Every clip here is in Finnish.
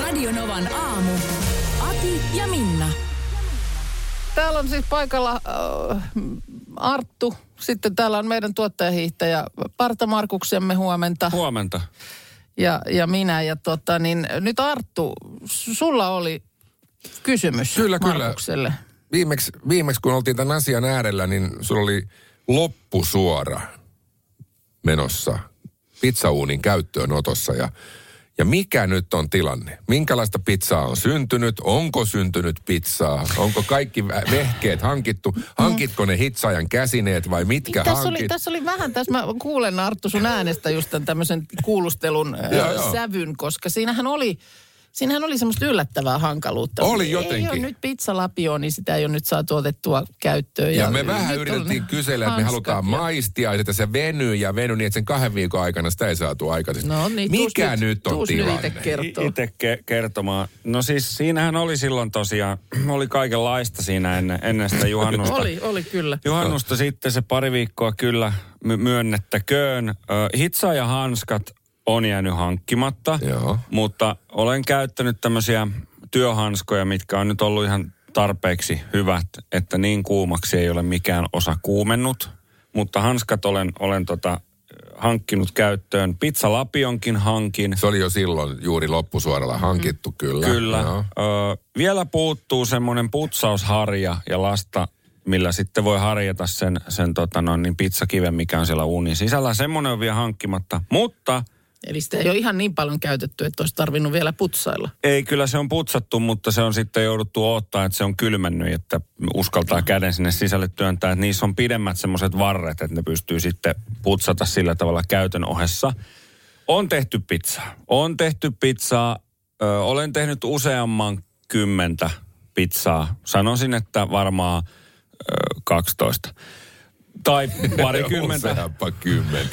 Radio Novan aamu. Ati ja Minna. Täällä on siis paikalla Arttu. Sitten täällä on meidän tuottajahiihtäjä Parta Markuksemme. Huomenta. Huomenta. Ja minä. Ja nyt Arttu, sulla oli kysymys Markukselle. Viimeksi kun oltiin tämän asian äärellä, niin sulla oli loppusuora menossa pizzauunin käyttöönotossa. Ja mikä nyt on tilanne? Minkälaista pizzaa on syntynyt? Onko syntynyt pizzaa? Onko kaikki vehkeet hankittu? Hankitko ne hitsaajan käsineet vai mitkä hankit? Tässä mä kuulen Arttu sun äänestä just tämän tämmöisen kuulustelun sävyn, koska siinähän oli semmoista yllättävää hankaluutta. Oli jotenkin. Ei ole nyt pizzalapioon, niin sitä ei ole nyt saatu otettua käyttöön. Ja me vähän yritettiin kysellä, että me halutaan maistia, että se venyy niin, että sen 2 viikon aikana sitä ei saatu aikaisemmin. No niin, mikä nyt on tilanne? Itse kertomaan. No siis siinähän oli silloin tosiaan, oli kaikenlaista siinä ennen sitä juhannusta. oli kyllä. Juhannusta sitten se 2 viikkoa kyllä myönnettäköön. Hitsa ja hanskat on jäänyt hankkimatta, mutta olen käyttänyt tämmöisiä työhanskoja, mitkä on nyt ollut ihan tarpeeksi hyvät, että niin kuumaksi ei ole mikään osa kuumennut. Mutta hanskat olen hankkinut käyttöön. Pizzalapionkin hankin. Se oli jo silloin juuri loppusuoralla hankittu, kyllä. Kyllä. Vielä puuttuu semmoinen putsausharja ja lasta, millä sitten voi harjata sen pizzakiven, mikä on siellä uunin sisällä. Semmoinen on vielä hankkimatta, mutta eli sitä ei ole ihan niin paljon käytetty, että olisi tarvinnut vielä putsailla. Ei, kyllä se on putsattu, mutta se on sitten jouduttu odottaa, että se on kylmennyt, että uskaltaa käden sinne sisälle työntää. Että niissä on pidemmät semmoiset varret, että ne pystyy sitten putsata sillä tavalla käytön ohessa. On tehty pizzaa. Olen tehnyt useamman 10 pizzaa. Sanoisin, että varmaan 12. Tai parikymmentä. Useampa 10.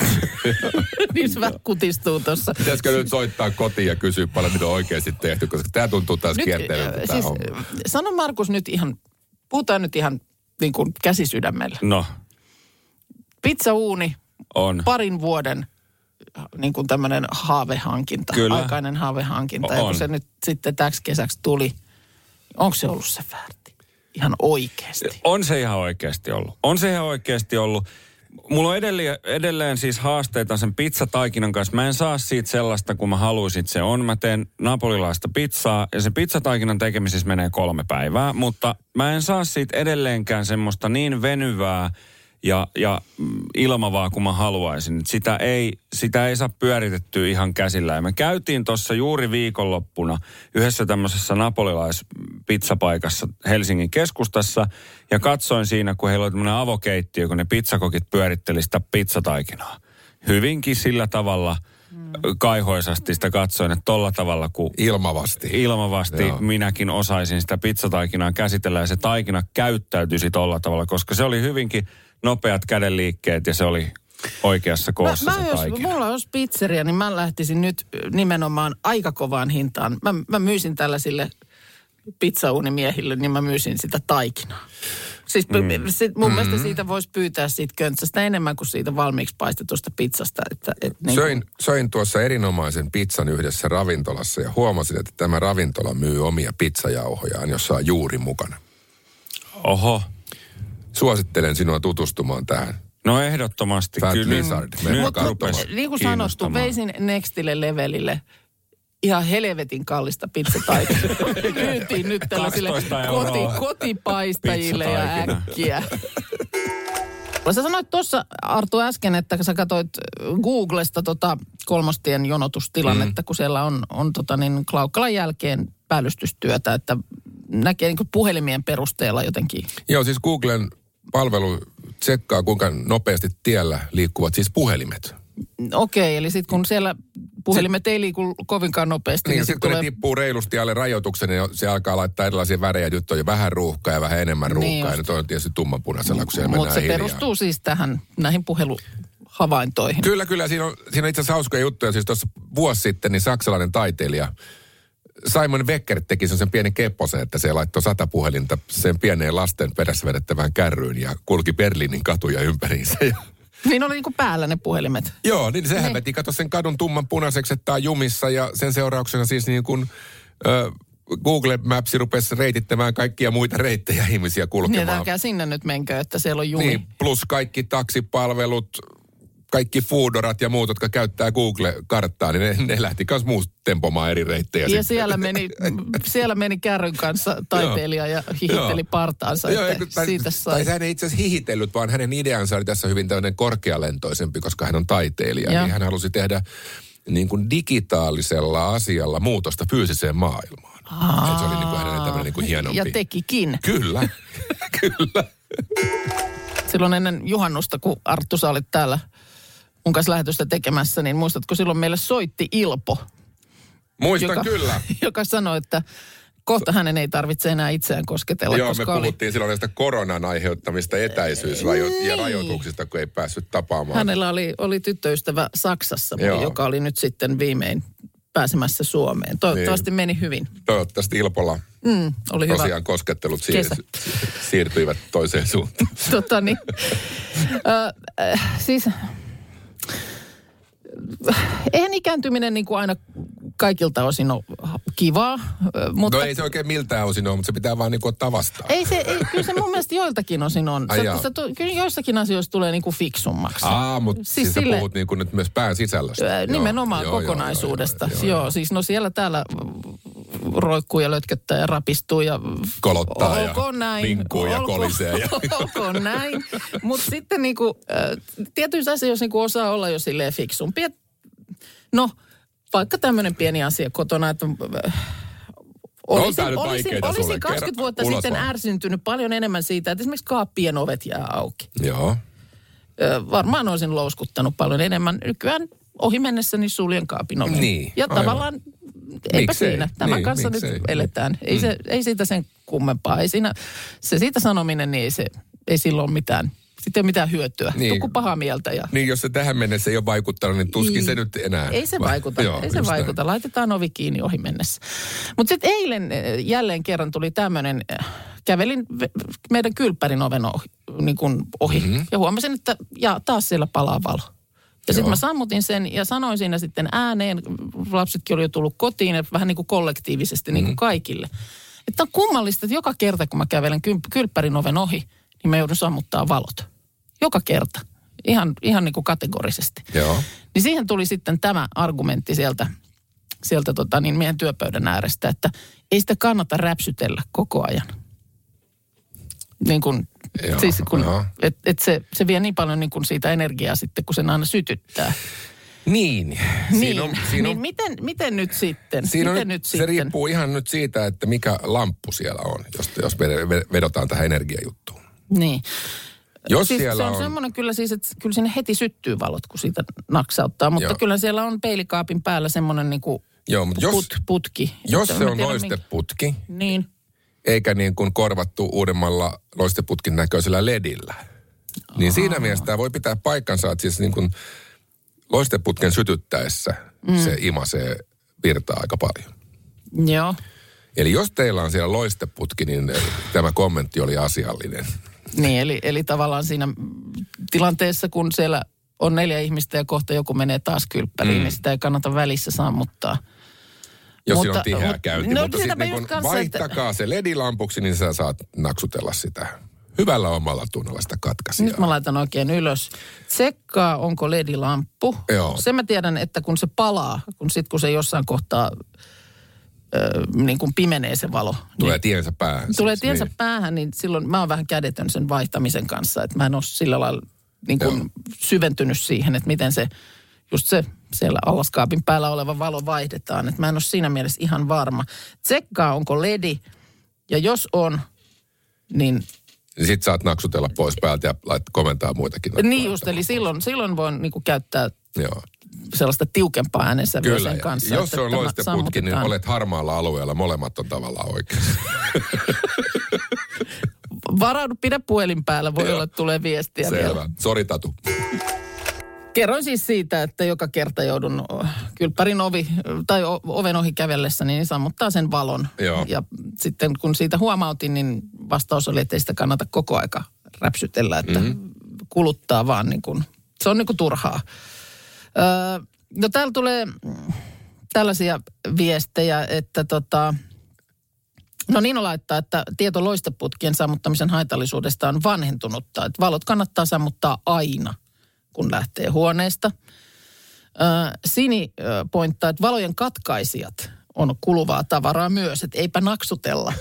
Niin se vähän kutistuu tuossa. Pitäisikö nyt soittaa kotiin ja kysyä paljon, mitä on oikeasti tehty, koska tämä tuntuu taas kierteeltä. Siis, sano Markus nyt ihan, puhutaan nyt ihan niin kuin käsisydämellä. No. Pizzauuni on 2 vuoden niin kuin tämmöinen haavehankinta. Kyllä. Aikainen haavehankinta. On. Ja kun se nyt sitten täksi kesäksi tuli, onko se ollut se väärä? Ihan oikeasti. On se ihan oikeasti ollut. Mulla on edelleen siis haasteita sen pizzataikinan kanssa. Mä en saa siitä sellaista, kun mä haluaisin se on. Mä teen napolilaista pizzaa ja se pizzataikinan tekemisessä menee 3 päivää. Mutta mä en saa siitä edelleenkään semmoista niin venyvää ja ilmavaa, kun mä haluaisin. Sitä ei saa pyöritettyä ihan käsillä. Ja me käytiin tuossa juuri viikonloppuna yhdessä tämmöisessä napolilaispizzapaikassa Helsingin keskustassa. Ja katsoin siinä, kun heillä oli tämmöinen avokeittiö, kun ne pizzakokit pyöritteli sitä pizzataikinaa. Hyvinkin sillä tavalla kaihoisasti sitä katsoin, että tolla tavalla kun Ilmavasti minäkin osaisin sitä pizzataikinaa käsitellä. Ja se taikina käyttäytyisi tolla tavalla, koska se oli hyvinkin nopeat kädenliikkeet ja se oli oikeassa koossa se taikina. Mulla olisi pizzeria, niin mä lähtisin nyt nimenomaan aika kovaan hintaan. Mä myisin tällaisille pizzauunimiehille, niin mä myisin sitä taikinaa. Siis mun mielestä siitä voisi pyytää siitä köntsästä enemmän kuin siitä valmiiksi paistetusta pizzasta. Niin söin tuossa erinomaisen pizzan yhdessä ravintolassa ja huomasin, että tämä ravintola myy omia pizzajauhojaan, jossa on juuri mukana. Oho. Suosittelen sinua tutustumaan tähän. No ehdottomasti. Fat kyllä. Lizard. Niin kuin sanottu, veisin nextille levelille ihan helvetin kallista pizzataikinaa. Myytiin nyt tällaisille kotipaistajille ja äkkiä. Sä sanoit tuossa, Arttu, äsken, että sä katsoit Googlesta Kolmostien jonotustilannetta, kun siellä on Klaukkalan jälkeen päällystystyötä, että näkee niin kuin puhelimien perusteella jotenkin. Joo, siis Googlen palvelu tsekkaa, kuinka nopeasti tiellä liikkuvat siis puhelimet. Okei, eli sitten kun siellä puhelimet ei liiku kovinkaan nopeasti. Niin, sitten kun ne tippuu reilusti alle rajoituksen, niin se alkaa laittaa erilaisia värejä. Nyt on jo vähän ruuhkaa ja vähän enemmän ruuhkaa. Ja nyt on tietysti tummanpunaisella, kun siellä mennään hiljaa. Mutta se perustuu siis tähän, näihin puheluhavaintoihin. Kyllä. Siinä on itse asiassa hauskoja juttuja. Siis tuossa vuosi sitten niin saksalainen taiteilija Simon Wecker teki sen pienen kepposen, että se laittoi 100 puhelinta sen pieneen lasten perässä vedettävään kärryyn ja kulki Berliinin katuja ympäriinsä. Niin oli niin kuin päällä ne puhelimet. Joo, niin sehän veti, kato sen kadun tumman punaiseksi, että tämä on jumissa ja sen seurauksena siis niin kuin Google Maps rupesi reitittämään kaikkia muita reittejä ihmisiä kulkemaan. Niin, älkää sinne nyt menkö, että siellä on jumi. Niin, plus kaikki taksipalvelut, kaikki foodorat ja muut, jotka käyttää Google-karttaa, niin ne lähti myös muusta tempomaan eri reittejä. Ja siellä meni kärryn kanssa taiteilija ja hihitteli partaansa, että siitä sai. Tai hän ei itse asiassa hihitellyt, vaan hänen ideansa oli tässä hyvin tämmöinen korkealentoisempi, koska hän on taiteilija. Niin hän halusi tehdä niin kuin digitaalisella asialla muutosta fyysiseen maailmaan. Se oli niin kuin hänen tämmöinen niin kuin hienompi. Ja tekikin. Kyllä, kyllä. Silloin ennen juhannusta, kun Arttu, sä olit täällä mun kanssa lähetystä tekemässä, niin muistatko silloin meille soitti Ilpo? Muistan kyllä. Joka sanoi, että kohta hänen ei tarvitse enää itseään kosketella. Joo, koska me puhuttiin silloin näistä koronan aiheuttamista etäisyysrajoituksista ja rajoituksista, kun ei päässyt tapaamaan. Hänellä oli tyttöystävä Saksassa, joka oli nyt sitten viimein pääsemässä Suomeen. Toivottavasti meni hyvin. Toivottavasti Ilpolla oli tosiaan hyvä. Koskettelut siirtyivät toiseen suuntaan. Siis eihän ikääntyminen niin kuin aina kaikilta osin ole kivaa. Mutta no ei se oikein miltään osin ole, mutta se pitää vaan niin kuin ottaa vastaan. Kyllä se mun mielestä joiltakin osin on. Kyllä joissakin asioissa tulee niin kuin fiksummaksi. Mutta siis sä puhut niin kuin nyt myös pään sisällöstä. Nimenomaan kokonaisuudesta. Joo, siis no siellä täällä roikkuu ja lötköttää ja rapistuu ja kolottaa ja vinkkuu ja kolisee. Olkoon näin. Mutta sitten niinku, tietyissä asioissa niinku osaa olla jo silleen fiksumpi. No, vaikka tämmöinen pieni asia kotona, että olisin 20 vuotta sitten ärsyntynyt paljon enemmän siitä, että esimerkiksi kaappien ovet jää auki. Joo. Varmaan olisin louskuttanut paljon enemmän. Nykyään ohi mennessäni suljen kaapin oven. Niin, ja tavallaan eipä siinä. Tämän kanssa nyt eletään. Ei siitä sen kummempaa. Ei siinä, se siitä sanominen, niin ei silloin ole mitään. Sitten ei ole mitään hyötyä. Niin. Tukku pahaa mieltä. Niin, jos se tähän mennessä ei ole vaikuttanut, niin tuskin se nyt enää. Ei se vaikuta. Ei se vaikuta. Laitetaan ovi kiinni ohi mennessä. Mutta sitten eilen jälleen kerran tuli tämmöinen. Kävelin meidän kylppärin oven ohi. Ja huomasin, että taas siellä palaa valo. Ja sitten mä sammutin sen ja sanoin siinä sitten ääneen, lapsetkin oli jo tullut kotiin, ja vähän niin kuin kollektiivisesti niin kuin kaikille. Että on kummallista, että joka kerta kun mä kävelen kylppärin oven ohi, niin mä joudun sammuttaa valot. Joka kerta. Ihan niin kuin kategorisesti. Joo. Niin siihen tuli sitten tämä argumentti sieltä meidän työpöydän äärestä, että ei sitä kannata räpsytellä koko ajan. Niin kuin, siis kun, se vie niin paljon niin kuin siitä energiaa sitten, kun sen aina sytyttää. Niin. Miten nyt sitten? Se riippuu ihan nyt siitä, että mikä lamppu siellä on, jos vedotaan tähän energiajuttuun. Niin. Siis se on semmoinen kyllä siis, että kyllä sinne heti syttyy valot, kun siitä naksauttaa, mutta kyllä siellä on peilikaapin päällä semmoinen niin kuin putki. Jos se on loisteputki. Niin. Eikä niin kuin korvattu uudemmalla loisteputkin näköisellä ledillä. Niin siinä mielessä tämä voi pitää paikkansa, että siis niin kuin loisteputken sytyttäessä se imasee virtaa aika paljon. Joo. Eli jos teillä on siellä loisteputki, niin tämä kommentti oli asiallinen. Niin, eli tavallaan siinä tilanteessa, kun siellä on 4 ihmistä ja kohta joku menee taas kylppäliin, niin sitä ei kannata välissä sammuttaa. Jos siinä on tiheä käynti, mutta sitten niin vaihtakaa se ledilampuksi, niin sä saat naksutella sitä. Hyvällä omalla tunnolla sitä katkaisijaa. Nyt mä laitan oikein ylös. Tsekkaa, onko ledilamppu. Joo. Sen mä tiedän, että kun se palaa, kun se jossain kohtaa niin kuin pimenee se valo. Tulee niin, tiensä päähän. Niin silloin mä oon vähän kädetön sen vaihtamisen kanssa. Että mä en ole sillä lailla niin kuin syventynyt siihen, että miten se just se siellä alaskaapin päällä oleva valo vaihdetaan. Et mä en ole siinä mielessä ihan varma. Tsekkaa, onko ledi. Ja jos on, niin sitten saat naksutella pois päältä ja komentaa muitakin. Niin just, eli silloin voin niinku käyttää sellaista tiukempaa äänensävyä sen kanssa. Kyllä, jos se on loisteputki, niin olet harmaalla alueella. Molemmat on tavallaan oikeassa. Varaudu, pidä puhelin päällä. Voi olla, että tulee viestiä. Selvä. Sori, Tatu. Kerroin siis siitä, että joka kerta joudun kylppärin oven ohi kävellessä, niin sammuttaa sen valon. Joo. Ja sitten kun siitä huomautin, niin vastaus oli, että ei sitä kannata koko aika räpsytellä, että kuluttaa vaan niin kuin, se on niin kuin turhaa. No täällä tulee tällaisia viestejä, että no Niina laittaa, että tieto loisteputkien sammuttamisen haitallisuudesta on vanhentunutta, että valot kannattaa sammuttaa aina, kun lähtee huoneesta. Sini pointtaa, että valojen katkaisijat on kuluvaa tavaraa myös, että eipä naksutella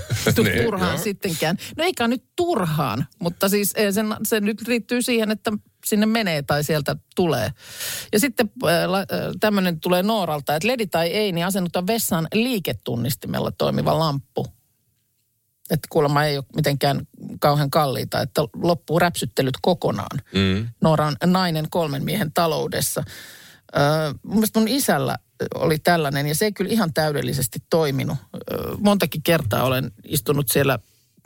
turhaan sittenkään. No eikä nyt turhaan, mutta siis se nyt riittyy siihen, että sinne menee tai sieltä tulee. Ja sitten tämmöinen tulee Nooralta, että ledi tai ei, niin asennuta vessaan liiketunnistimella toimiva lamppu. Että kuulemma ei ole mitenkään kauhean kalliita, että loppuu räpsyttelyt kokonaan. Noora on nainen 3 miehen taloudessa. Mun mielestä mun isällä oli tällainen, ja se ei kyllä ihan täydellisesti toiminut. Montakin kertaa olen istunut siellä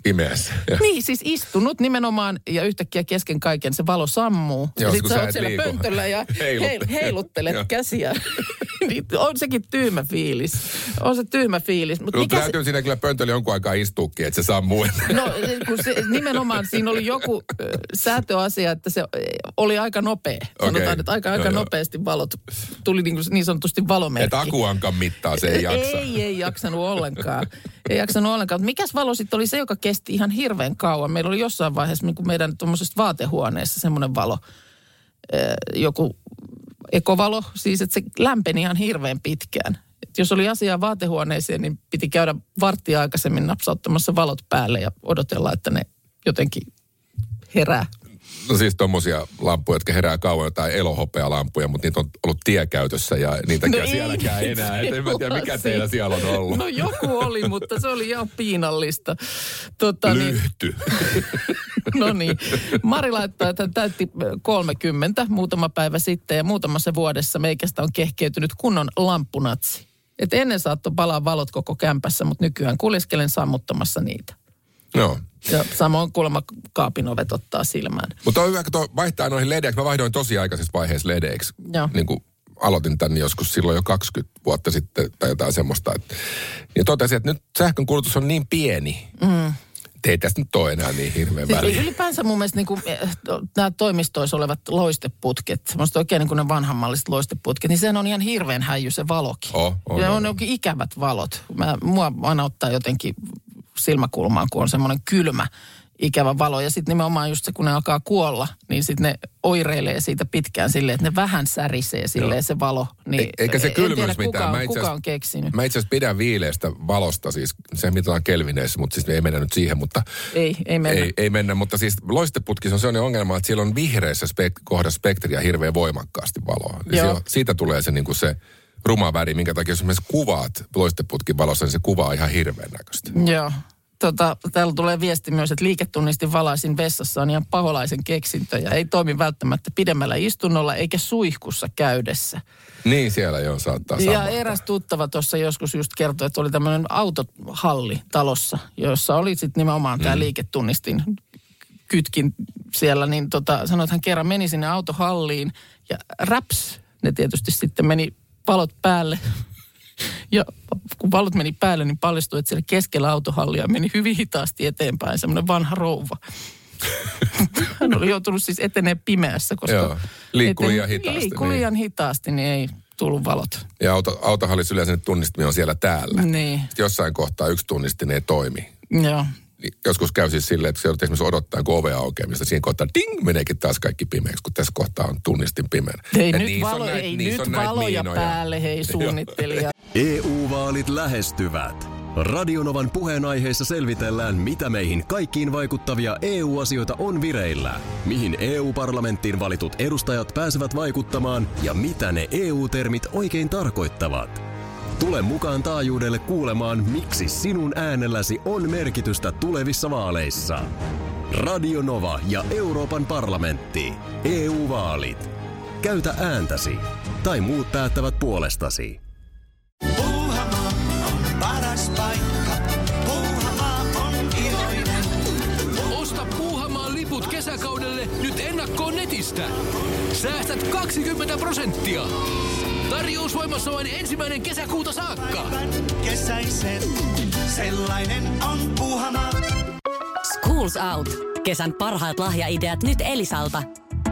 pimeässä. Niin, siis istunut nimenomaan, ja yhtäkkiä kesken kaiken se valo sammuu. Joo, ja sit sä oot siellä pöntöllä ja heiluttelet käsiä. Niin, on sekin tyhmä fiilis. On se tyhmä fiilis. Mutta täytyy siinä kyllä pöntöllä jonkun aikaa istuukin, että se sammuu. No, kun se, nimenomaan siinä oli joku säätöasia, että se oli aika nopea. Sanotaan, että aika nopeasti valot. Tuli niin sanotusti valomerkki. Että akuankan mittaa se ei jaksa. Ei jaksanut ollenkaan. Mutta mikäs valo sitten oli se, joka kesti ihan hirveän kauan. Meillä oli jossain vaiheessa niin meidän tuommoisesta vaatehuoneessa semmoinen valo, joku ekovalo, siis että se lämpeni ihan hirveän pitkään. Et jos oli asiaa vaatehuoneeseen, niin piti käydä varttia aikaisemmin napsauttamassa valot päälle ja odotella, että ne jotenkin herää. No siis tommosia lampuja, jotka herää kauan, jotain elohopealampuja, mutta niitä on ollut tiekäytössä ja niitäkään sielläkään enää. En mä tiedä, mikä teillä siellä on ollut. No joku oli, mutta se oli ihan piinallista. Lyhty. No niin. Mari laittaa, että hän täytti 30 muutama päivä sitten ja muutamassa vuodessa meikästä on kehkeytynyt kunnon lampunatsi. Et ennen saattoi palaa valot koko kämpässä, mutta nykyään kuljeskelen sammuttamassa niitä. Joo. Ja samoin kuulemma kaapin ovet ottaa silmään. Mutta on hyvä, kun vaihtaa noihin ledeiksi. Mä vaihdoin tosi aikaisessa vaiheessa ledeiksi. Joo. Niin kuin aloitin tämän joskus silloin jo 20 vuotta sitten tai jotain semmoista. Ja totesin, että nyt sähkön kulutus on niin pieni. Ei tässä nyt ole enää niin hirveän väliä. Siis ylipäänsä mun mielestä niin kuin, nämä toimistoissa olevat loisteputket, semmoista oikein niin kuin ne vanhammalliset loisteputket, niin sehän on ihan hirveän häijy se valokin. Ja on jokin ikävät valot. Mua aina ottaa jotenkin silmäkulmaan, kun on semmoinen kylmä, ikävä valo. Ja sitten nimenomaan just se, kun ne alkaa kuolla, niin sitten ne oireilee siitä pitkään silleen, että ne vähän särisee silleen se valo. Niin eikä se kylmyys mitään. Kuka on keksinyt. Mä itse asiassa pidän viileästä valosta, siis se mitataan kelvineissä, mutta siis ei mennä nyt siihen, mutta Ei mennä, mutta siis loisteputkissa on sellainen ongelma, että siellä on vihreässä kohdassa spektriä hirveän voimakkaasti valoa. Siitä tulee se niin kuin se ruma väri, minkä takia jos esimerkiksi kuvaat loisteputkin valossa, niin se kuvaa ihan hirveän näköistä. Joo. Täällä tulee viesti myös, että liiketunnistin valaisin vessassa on ihan paholaisen keksintö ja ei toimi välttämättä pidemmällä istunnolla eikä suihkussa käydessä. Niin siellä jo saattaa sammuttaa. Ja eräs tuttava tuossa joskus just kertoi, että oli tämmöinen autohalli talossa, jossa oli sitten nimenomaan tämä liiketunnistin kytkin siellä. Niin sanoi, että hän kerran meni sinne autohalliin ja räps, ne tietysti sitten meni valot päälle. Ja kun valot meni päälle, niin paljastui, että siellä keskellä autohallia meni hyvin hitaasti eteenpäin semmoinen vanha rouva. Hän oli joutunut siis eteneen pimeässä, koska liikkui liian hitaasti, niin ei tullut valot. Ja autohallissa yleensä nyt tunnistimia on siellä täällä. Niin. Jossain kohtaa yksi tunnistin ei toimi. Joo. Joskus käy siis silleen, että se joudut esimerkiksi odottaa, kun ovea aukeamista. Siinä kohtaa ding, meneekin taas kaikki pimeäksi, kun tässä kohtaa on tunnistin pimeänä. Ei nyt valoja päälle, hei suunnittelija. EU-vaalit lähestyvät. Radio Novan puheenaiheessa selvitellään, mitä meihin kaikkiin vaikuttavia EU-asioita on vireillä, mihin EU-parlamenttiin valitut edustajat pääsevät vaikuttamaan ja mitä ne EU-termit oikein tarkoittavat. Tule mukaan taajuudelle kuulemaan, miksi sinun äänelläsi on merkitystä tulevissa vaaleissa. Radio Nova ja Euroopan parlamentti. EU-vaalit. Käytä ääntäsi. Tai muut päättävät puolestasi. Puuhamaa on paras paikka. Puuhamaa on iloinen. Osta Puuhamaan liput kesäkaudelle nyt ennakkoon netistä. Säästät 20%. Tarjous voimassa vain 1. kesäkuuta saakka. Kesäisen, sellainen on Puuhamaa. Schools Out. Kesän parhaat lahjaideat nyt Elisalta.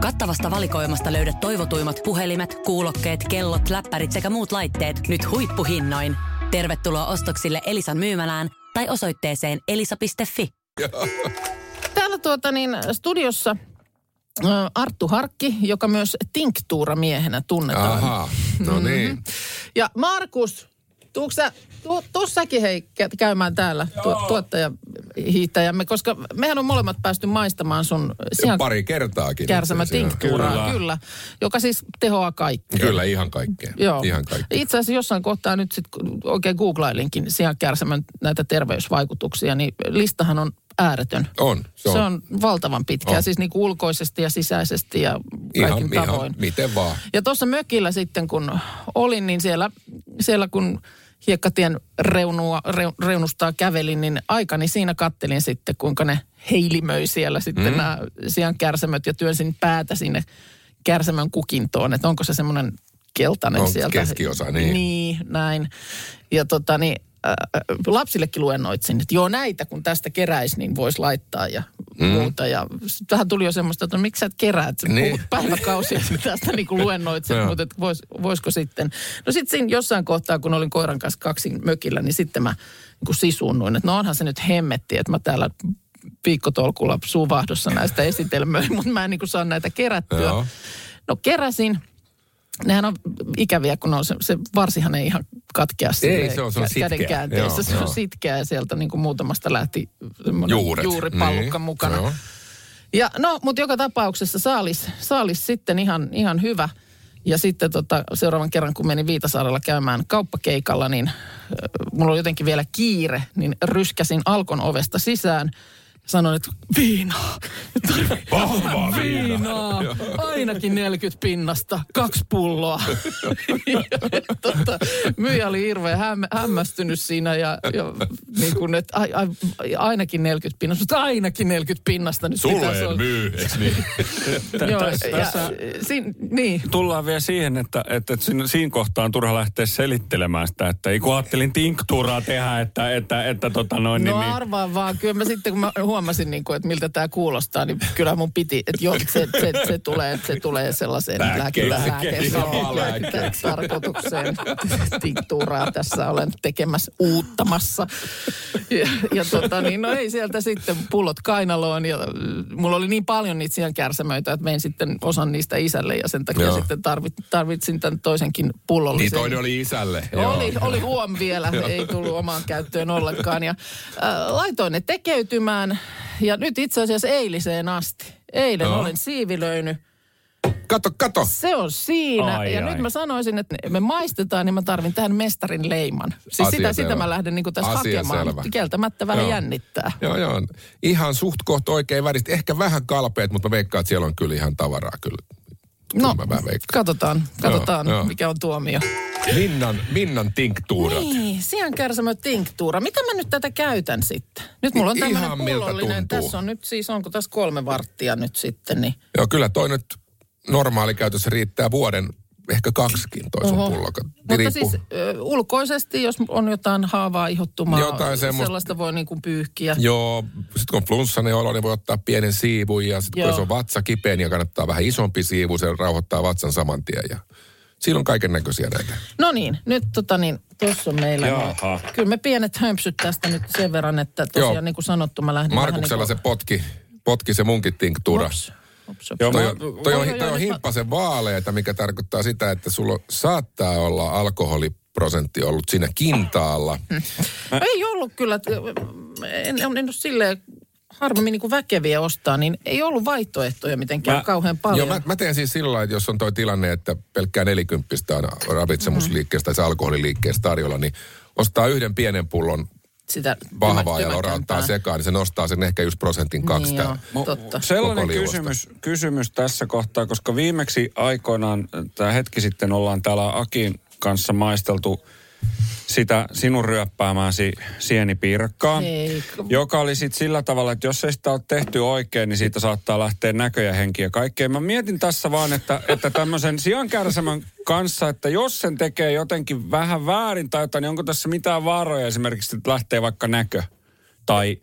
Kattavasta valikoimasta löydät toivotuimmat puhelimet, kuulokkeet, kellot, läppärit sekä muut laitteet nyt huippuhinnoin. Tervetuloa ostoksille Elisan myymälään tai osoitteeseen elisa.fi. Täällä studiossa Arttu Harkki, joka myös tinktuuramiehenä tunnetaan. Aha, no niin. Ja Markus, tuutko sä tossakin käymään täällä tuottajahiihtäjämme, koska mehän on molemmat päästy maistamaan sun pari kertaakin kärsämä tinktuuraa, kyllä, joka siis tehoaa kaikkea. Kyllä, ihan kaikkea. Joo. Ihan kaikkea. Itse asiassa jossain kohtaa nyt sit oikein googlailinkin sian kärsämän näitä terveysvaikutuksia, niin listahan on ääretön. Se on valtavan pitkä, siis niin kuin ulkoisesti ja sisäisesti ja kaikin tavoin. Ihan, miten vaan. Ja tuossa mökillä sitten kun olin, niin siellä kun Hiekkatien reunustaa kävelin, niin aikani siinä kattelin sitten, kuinka ne heilimöi siellä sitten nämä siankärsämöt ja työnsin päätä sinne kärsämön kukintoon, että onko se semmoinen keltainen on sieltä. Keskiosa, niin. Niin, näin. Ja lapsillekin luennoitsin, että joo näitä kun tästä keräisi, niin voisi laittaa ja muuta. Ja tähän tuli jo semmoista, että miksi sä et keräät sen päiväkausia, tästä niin kuin luennoitsin, mutta että voisiko sitten. No sitten siinä jossain kohtaa, kun olin koiran kanssa kaksin mökillä, niin sitten mä niin kuin sisunnuin, että no onhan se nyt hemmetti, että mä täällä viikkotolkulla suvahdossa näistä esitelmöin, mutta mä en niin kuin saa näitä kerättyä. No keräsin. Nehän on ikäviä, kun on se varsihan ei ihan katkea käden käänteessä. Se on sitkeä ja sieltä niin kuin muutamasta lähti juuripallukka mukana. Joo. Ja no, mutta joka tapauksessa saalis sitten ihan hyvä. Ja sitten seuraavan kerran, kun menin Viitasaarella käymään kauppakeikalla, niin mulla oli jotenkin vielä kiire, niin ryskäsin Alkon ovesta sisään. Sanoin, että viinaa. Vahvaa viinaa. Ainakin 40 pinnasta. 2 pulloa. Myyjä oli hirveän hämmästynyt siinä ja niin kuin, että ainakin 40 pinnasta. Mutta ainakin 40 pinnasta. Nyt sulle en myy, eikö niin? Niin. Tullaan vielä siihen, että siinä kohtaa on turha lähteä selittelemään sitä, että kun ajattelin tinktuuraa tehdä, että No arvaa vaan, kyllä mä sitten kun mä huomasin, että miltä tämä kuulostaa, niin kyllä mun piti, että joo, se tulee sellaiseen lääkeeksi tarkoitukseen. Tinktuuraa tässä olen tekemässä uuttamassa. Ja no ei sieltä sitten pullot kainaloon. Ja mulla oli niin paljon niitä siellä kärsämöitä, että menin sitten osan niistä isälle ja sen takia sitten tarvitsin tämän toisenkin pullollisen. Niin toinen oli isälle. Oli huom vielä, ei tullut omaan käyttöön ollenkaan. Ja laitoin ne tekeytymään. Ja nyt itse asiassa eiliseen asti. Eilen olen siivilöinyt. Kato. Se on siinä. Nyt mä sanoisin, että me maistetaan, niin mä tarvin tähän mestarin leiman. Siis sitä mä lähden niin kuin tässä hakemaan. Selvä. Kieltämättä vähän jännittää. Joo. Ihan suht kohta oikein väristä. Ehkä vähän kalpeet, mutta mä veikkaan, että siellä on kyllä ihan tavaraa kyllä. No, katsotaan mikä on tuomio. Minnan tinktuurat. Niin, siankärsämö tinktuura. Mitä mä nyt tätä käytän sitten? Nyt mulla on tämmöinen pullollinen. Tässä on nyt siis, onko tässä 3 varttia nyt sitten? Niin. Joo, kyllä toi nyt normaali käytössä riittää vuoden, ehkä 2kin toi sun pulloka. Mutta siis ulkoisesti, jos on jotain haavaa, ihottumaa, jotain sellaista voi niin kuin pyyhkiä. Joo, sitten kun on flunssainen olo, niin voi ottaa pienen siivun ja sitten kun se on vatsa kipeä, niin kannattaa vähän isompi siivu, se rauhoittaa vatsan saman tien ja siinä on kaiken näköisiä näitä. No niin, nyt tuossa on meillä. Kyllä me pienet hömpsyt tästä nyt sen verran, että tosiaan niin kuin sanottu, mä lähdin Markuksella vähän niin kuin se potki se munkin tinktura. Toi on himppasen vaaleita, mikä tarkoittaa sitä, että sulla saattaa olla alkoholiprosentti ollut siinä kintaalla. Ei ollut kyllä, en ole silleen harvemmin niin kuin väkeviä ostaa, niin ei ollut vaihtoehtoja mitenkään kauhean paljon. Joo, mä teen siis sillä lailla, että jos on toi tilanne, että pelkkää 40 on ravitsemusliikkeestä tai alkoholiliikkeestä tarjolla, niin ostaa yhden pienen pullon sitä... Vahvaa ja lorauttaa sekaan, niin se nostaa sen ehkä just 1%-2%. Niin joo, totta. Sellainen kysymys tässä kohtaa, koska viimeksi aikoinaan, tämä hetki sitten ollaan täällä Akin kanssa maisteltu sitä sinun ryöppäämääsi sienipiirakkaa, joka oli sitten sillä tavalla, että jos ei sitä ole tehty oikein, niin siitä saattaa lähteä näkö ja henki ja kaikkea. Mä mietin tässä vaan, että tämmöisen sijankärsämän kanssa, että jos sen tekee jotenkin vähän väärin tai jotain, niin onko tässä mitään vaaroja esimerkiksi, että lähtee vaikka näkö tai...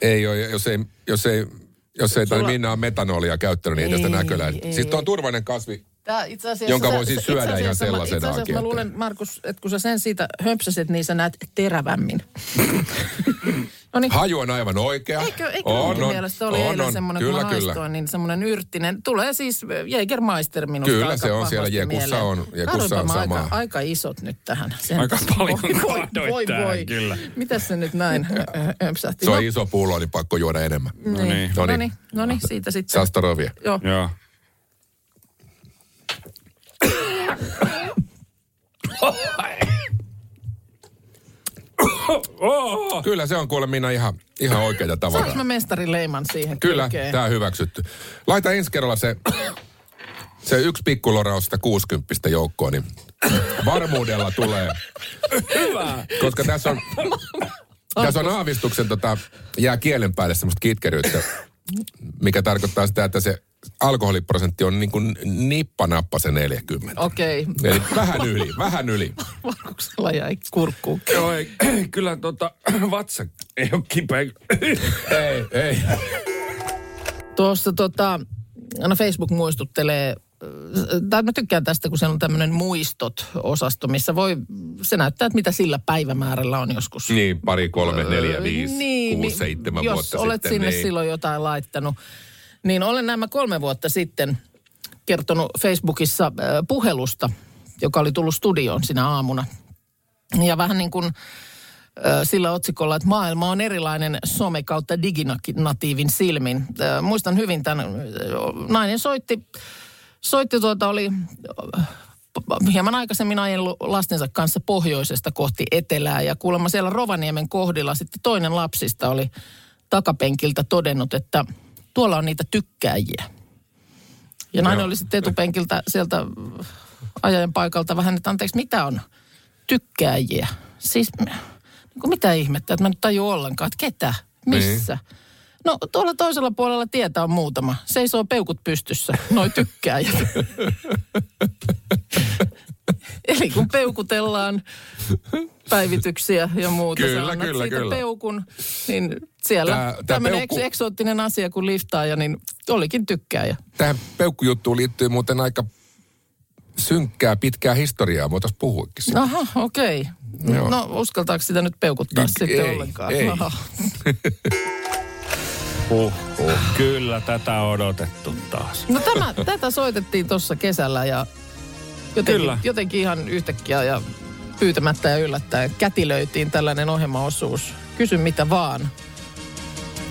Ei ole, jos ei sulla... Minna on metanolia käyttänyt, niin ei tästä näköllä. Siis tuo on turvallinen kasvi. Jonka voi siis syödä ihan sellaisenaakin. Itse asiassa mä luulen, Markus, että kun sä sen siitä hömpsäset, niin sä näet terävämmin. Noniin. Haju on aivan oikea. Eikö minun mielestä oli eilen semmoinen, kun haistoin, niin semmoinen yrttinen. Tulee siis Jägermeister minusta. Kyllä se on siellä, Jekussa on sama. Aika isot nyt tähän. Sen aika paljon kaadoit tähän, kyllä. Mitäs se nyt näin hömpsähti? Se on iso puulo, niin pakko juoda enemmän. No niin, siitä sitten. Sastarovia. Joo. Kyllä se on kuule Minna ihan oikeita tavoita. Saanko mä mestarin leiman siihen? Kyllä, tää on hyväksytty. Laita ensi kerralla se yksi pikkuloraus sitä 60 joukkoa, niin varmuudella tulee. Hyvä. Koska tässä on aavistuksen jää kielen päälle semmoista kitkeryyttä, mikä tarkoittaa sitä, että se alkoholiprosentti on niin kuin nippanappa se 40. Okei. Eli vähän yli. Markuksella jäi kurkkuun. Joo, kyllä vatsa ei ole kipeä. Ei. Tuossa Facebook muistuttelee, tai mä tykkään tästä, kun siellä on tämmöinen muistot-osasto, missä se näyttää, että mitä sillä päivämäärällä on joskus. Niin, 2, 3, 4, 5, 6, 7 vuotta sitten. Jos olet sinne silloin jotain laittanut. Niin olen nämä 3 vuotta sitten kertonut Facebookissa puhelusta, joka oli tullut studioon sinä aamuna. Ja vähän niin kuin sillä otsikolla, että maailma on erilainen some kautta diginatiivin silmin. Muistan hyvin tämän, nainen soitti oli hieman aikaisemmin ajellut lastensa kanssa pohjoisesta kohti etelää. Ja kuulemma siellä Rovaniemen kohdilla sitten toinen lapsista oli takapenkiltä todennut, että tuolla on niitä tykkääjiä. Ja nainen oli sitten etupenkiltä sieltä ajajan paikalta vähän, että anteeksi, mitä on tykkääjiä? Siis niin mitä ihmettä, että mä nyt tajuu ollenkaan, että ketä, missä? Niin. No tuolla toisella puolella tietää on muutama. Seisoo peukut pystyssä, noi tykkääjät. Eli kun peukutellaan päivityksiä ja muuta, sä annat siitä peukun, niin siellä tämmöinen eksoottinen asia kuin liftaaja, niin olikin tykkääjä. Tähän peukkujuttuun liittyy muuten aika synkkää, pitkää historiaa, voitaisiin puhuakin siitä. Aha, okei. Okay. No uskaltaako sitä nyt peukuttaa sitten ollenkaan? Ei. Kyllä tätä odotettu taas. No tätä soitettiin tuossa kesällä ja... Jotenkin ihan yhtäkkiä ja pyytämättä ja yllättäen kätilöitiin tällainen ohjelmaosuus. Kysy mitä vaan.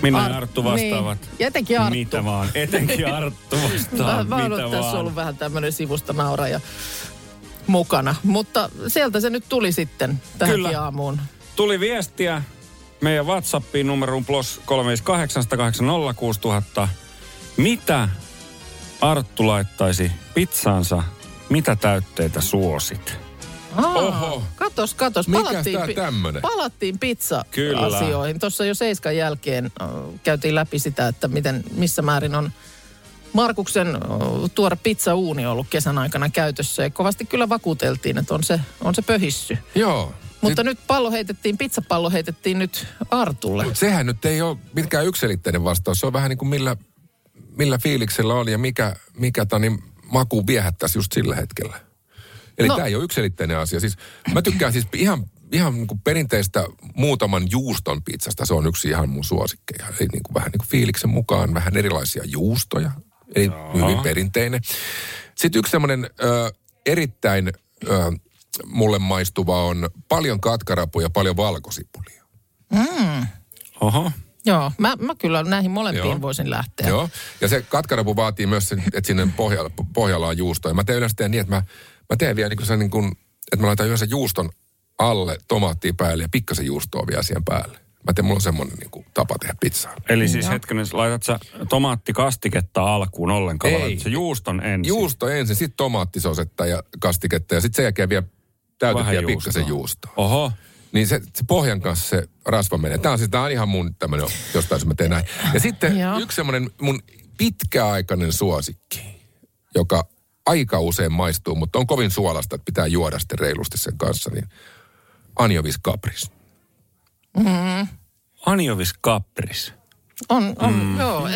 Minna ja Arttu vastaavat. Niin. Etenkin Arttu. Mitä vaan. Etenkin Arttu vastaa. Mä oon tässä ollut vähän tämmöinen sivusta nauraja mukana. Mutta sieltä se nyt tuli sitten tähänkin aamuun. Tuli viestiä meidän WhatsAppiin numeroon +358806000. Mitä Arttu laittaisi pizzaansa? Mitä täytteitä suosit? Oho. Katos. Palattiin pizza-asioihin. Tuossa jo 7 jälkeen käytiin läpi sitä, että missä määrin on Markuksen tuore pizzauuni ollut kesän aikana käytössä. Ja kovasti kyllä vakuuteltiin, että on se pöhissy. Joo. Mutta nyt pizzapallo heitettiin nyt Artulle. Sehän nyt ei ole mitkään yksilitteinen vastaus. Se on vähän niin kuin millä fiiliksellä on ja mikä maku viehättäisi just sillä hetkellä. Eli tämä ei ole yksilitteinen asia. Siis, mä tykkään siis ihan niin kuin perinteistä muutaman juuston pizzasta. Se on yksi ihan mun suosikkeja. Eli niin kuin vähän niin kuin fiiliksen mukaan vähän erilaisia juustoja. Eli hyvin perinteinen. Sitten yksi semmoinen erittäin mulle maistuva on paljon katkarapuja, paljon valkosipulia. Mm. Oho. Joo, mä kyllä näihin molempiin voisin lähteä. Joo, ja se katkarapu vaatii myös sen, että sinne pohjalla on juustoa. Ja mä teen yleensä niin, että mä teen vielä niin kuin että mä laitan yhdessä juuston alle, tomaattia päälle ja pikkasen juustoa vielä siihen päälle. Mä teen, mulla on semmoinen niin tapa tehdä pizzaa. Eli siis hetkinen, laitat sä tomaattikastiketta alkuun ollenkaan? Ei. Se juuston ensin. Juusto ensin, sitten tomaattisosetta ja kastiketta ja sitten sen jälkeen vielä täytettiä pikkasen juustoa. Oho. Niin se pohjan kanssa se rasva menee. Tämä on siis, tämä on ihan mun tämmöinen, jostain se mä teen näin. Ja sitten yksi semmoinen mun pitkäaikainen suosikki, joka aika usein maistuu, mutta on kovin suolasta, että pitää juoda sitten reilusti sen kanssa, niin anjovis kapris. Mm. Anjovis kapris. On, joo.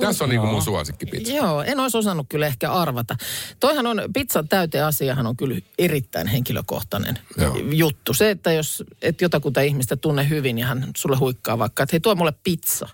Tässä on niin kuin mun suosikkipizza. Joo, en olisi osannut kyllä ehkä arvata. Toihan on, pizzan täyteasiahan on kyllä erittäin henkilökohtainen juttu. Se, että jos et jotakuta ihmistä tunne hyvin ja hän sulle huikkaa vaikka, että hei, tuo mulle pizza.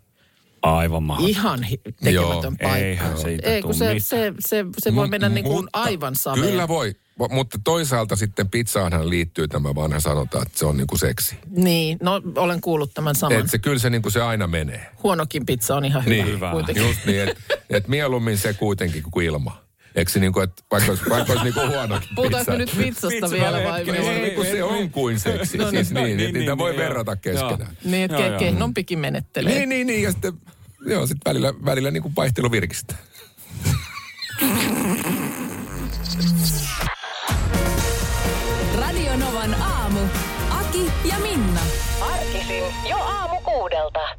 Aivan mahdollinen. Ihan tekemätön paikka. Eihän siitä ei, kun se voi mennä niin kuin aivan saveen. Kyllä voi. Mutta toisaalta sitten pizzaanhan liittyy tämä vanha sanota, että se on niinku seksi. Niin, no olen kuullut tämän saman. Että se kyllä se niinku se aina menee. Huonokin pizza on ihan hyvä. Niin, hyvä. Just niin, että et mieluummin se kuitenkin kuin ilma. Eikö se niinku, että vaikka olisi niinku huonokin pizza. Puhutaanko nyt pizzasta vielä vai? Ei, kun se on kuin seksi. No, siis niin, niitä voi verrata keskenään. Niin, että kehnompikin menettelee. Niin, ja sitten välillä niinku vaihtelu virkistää. Aamu. Aki ja Minna. Arkisin jo aamu 6:00.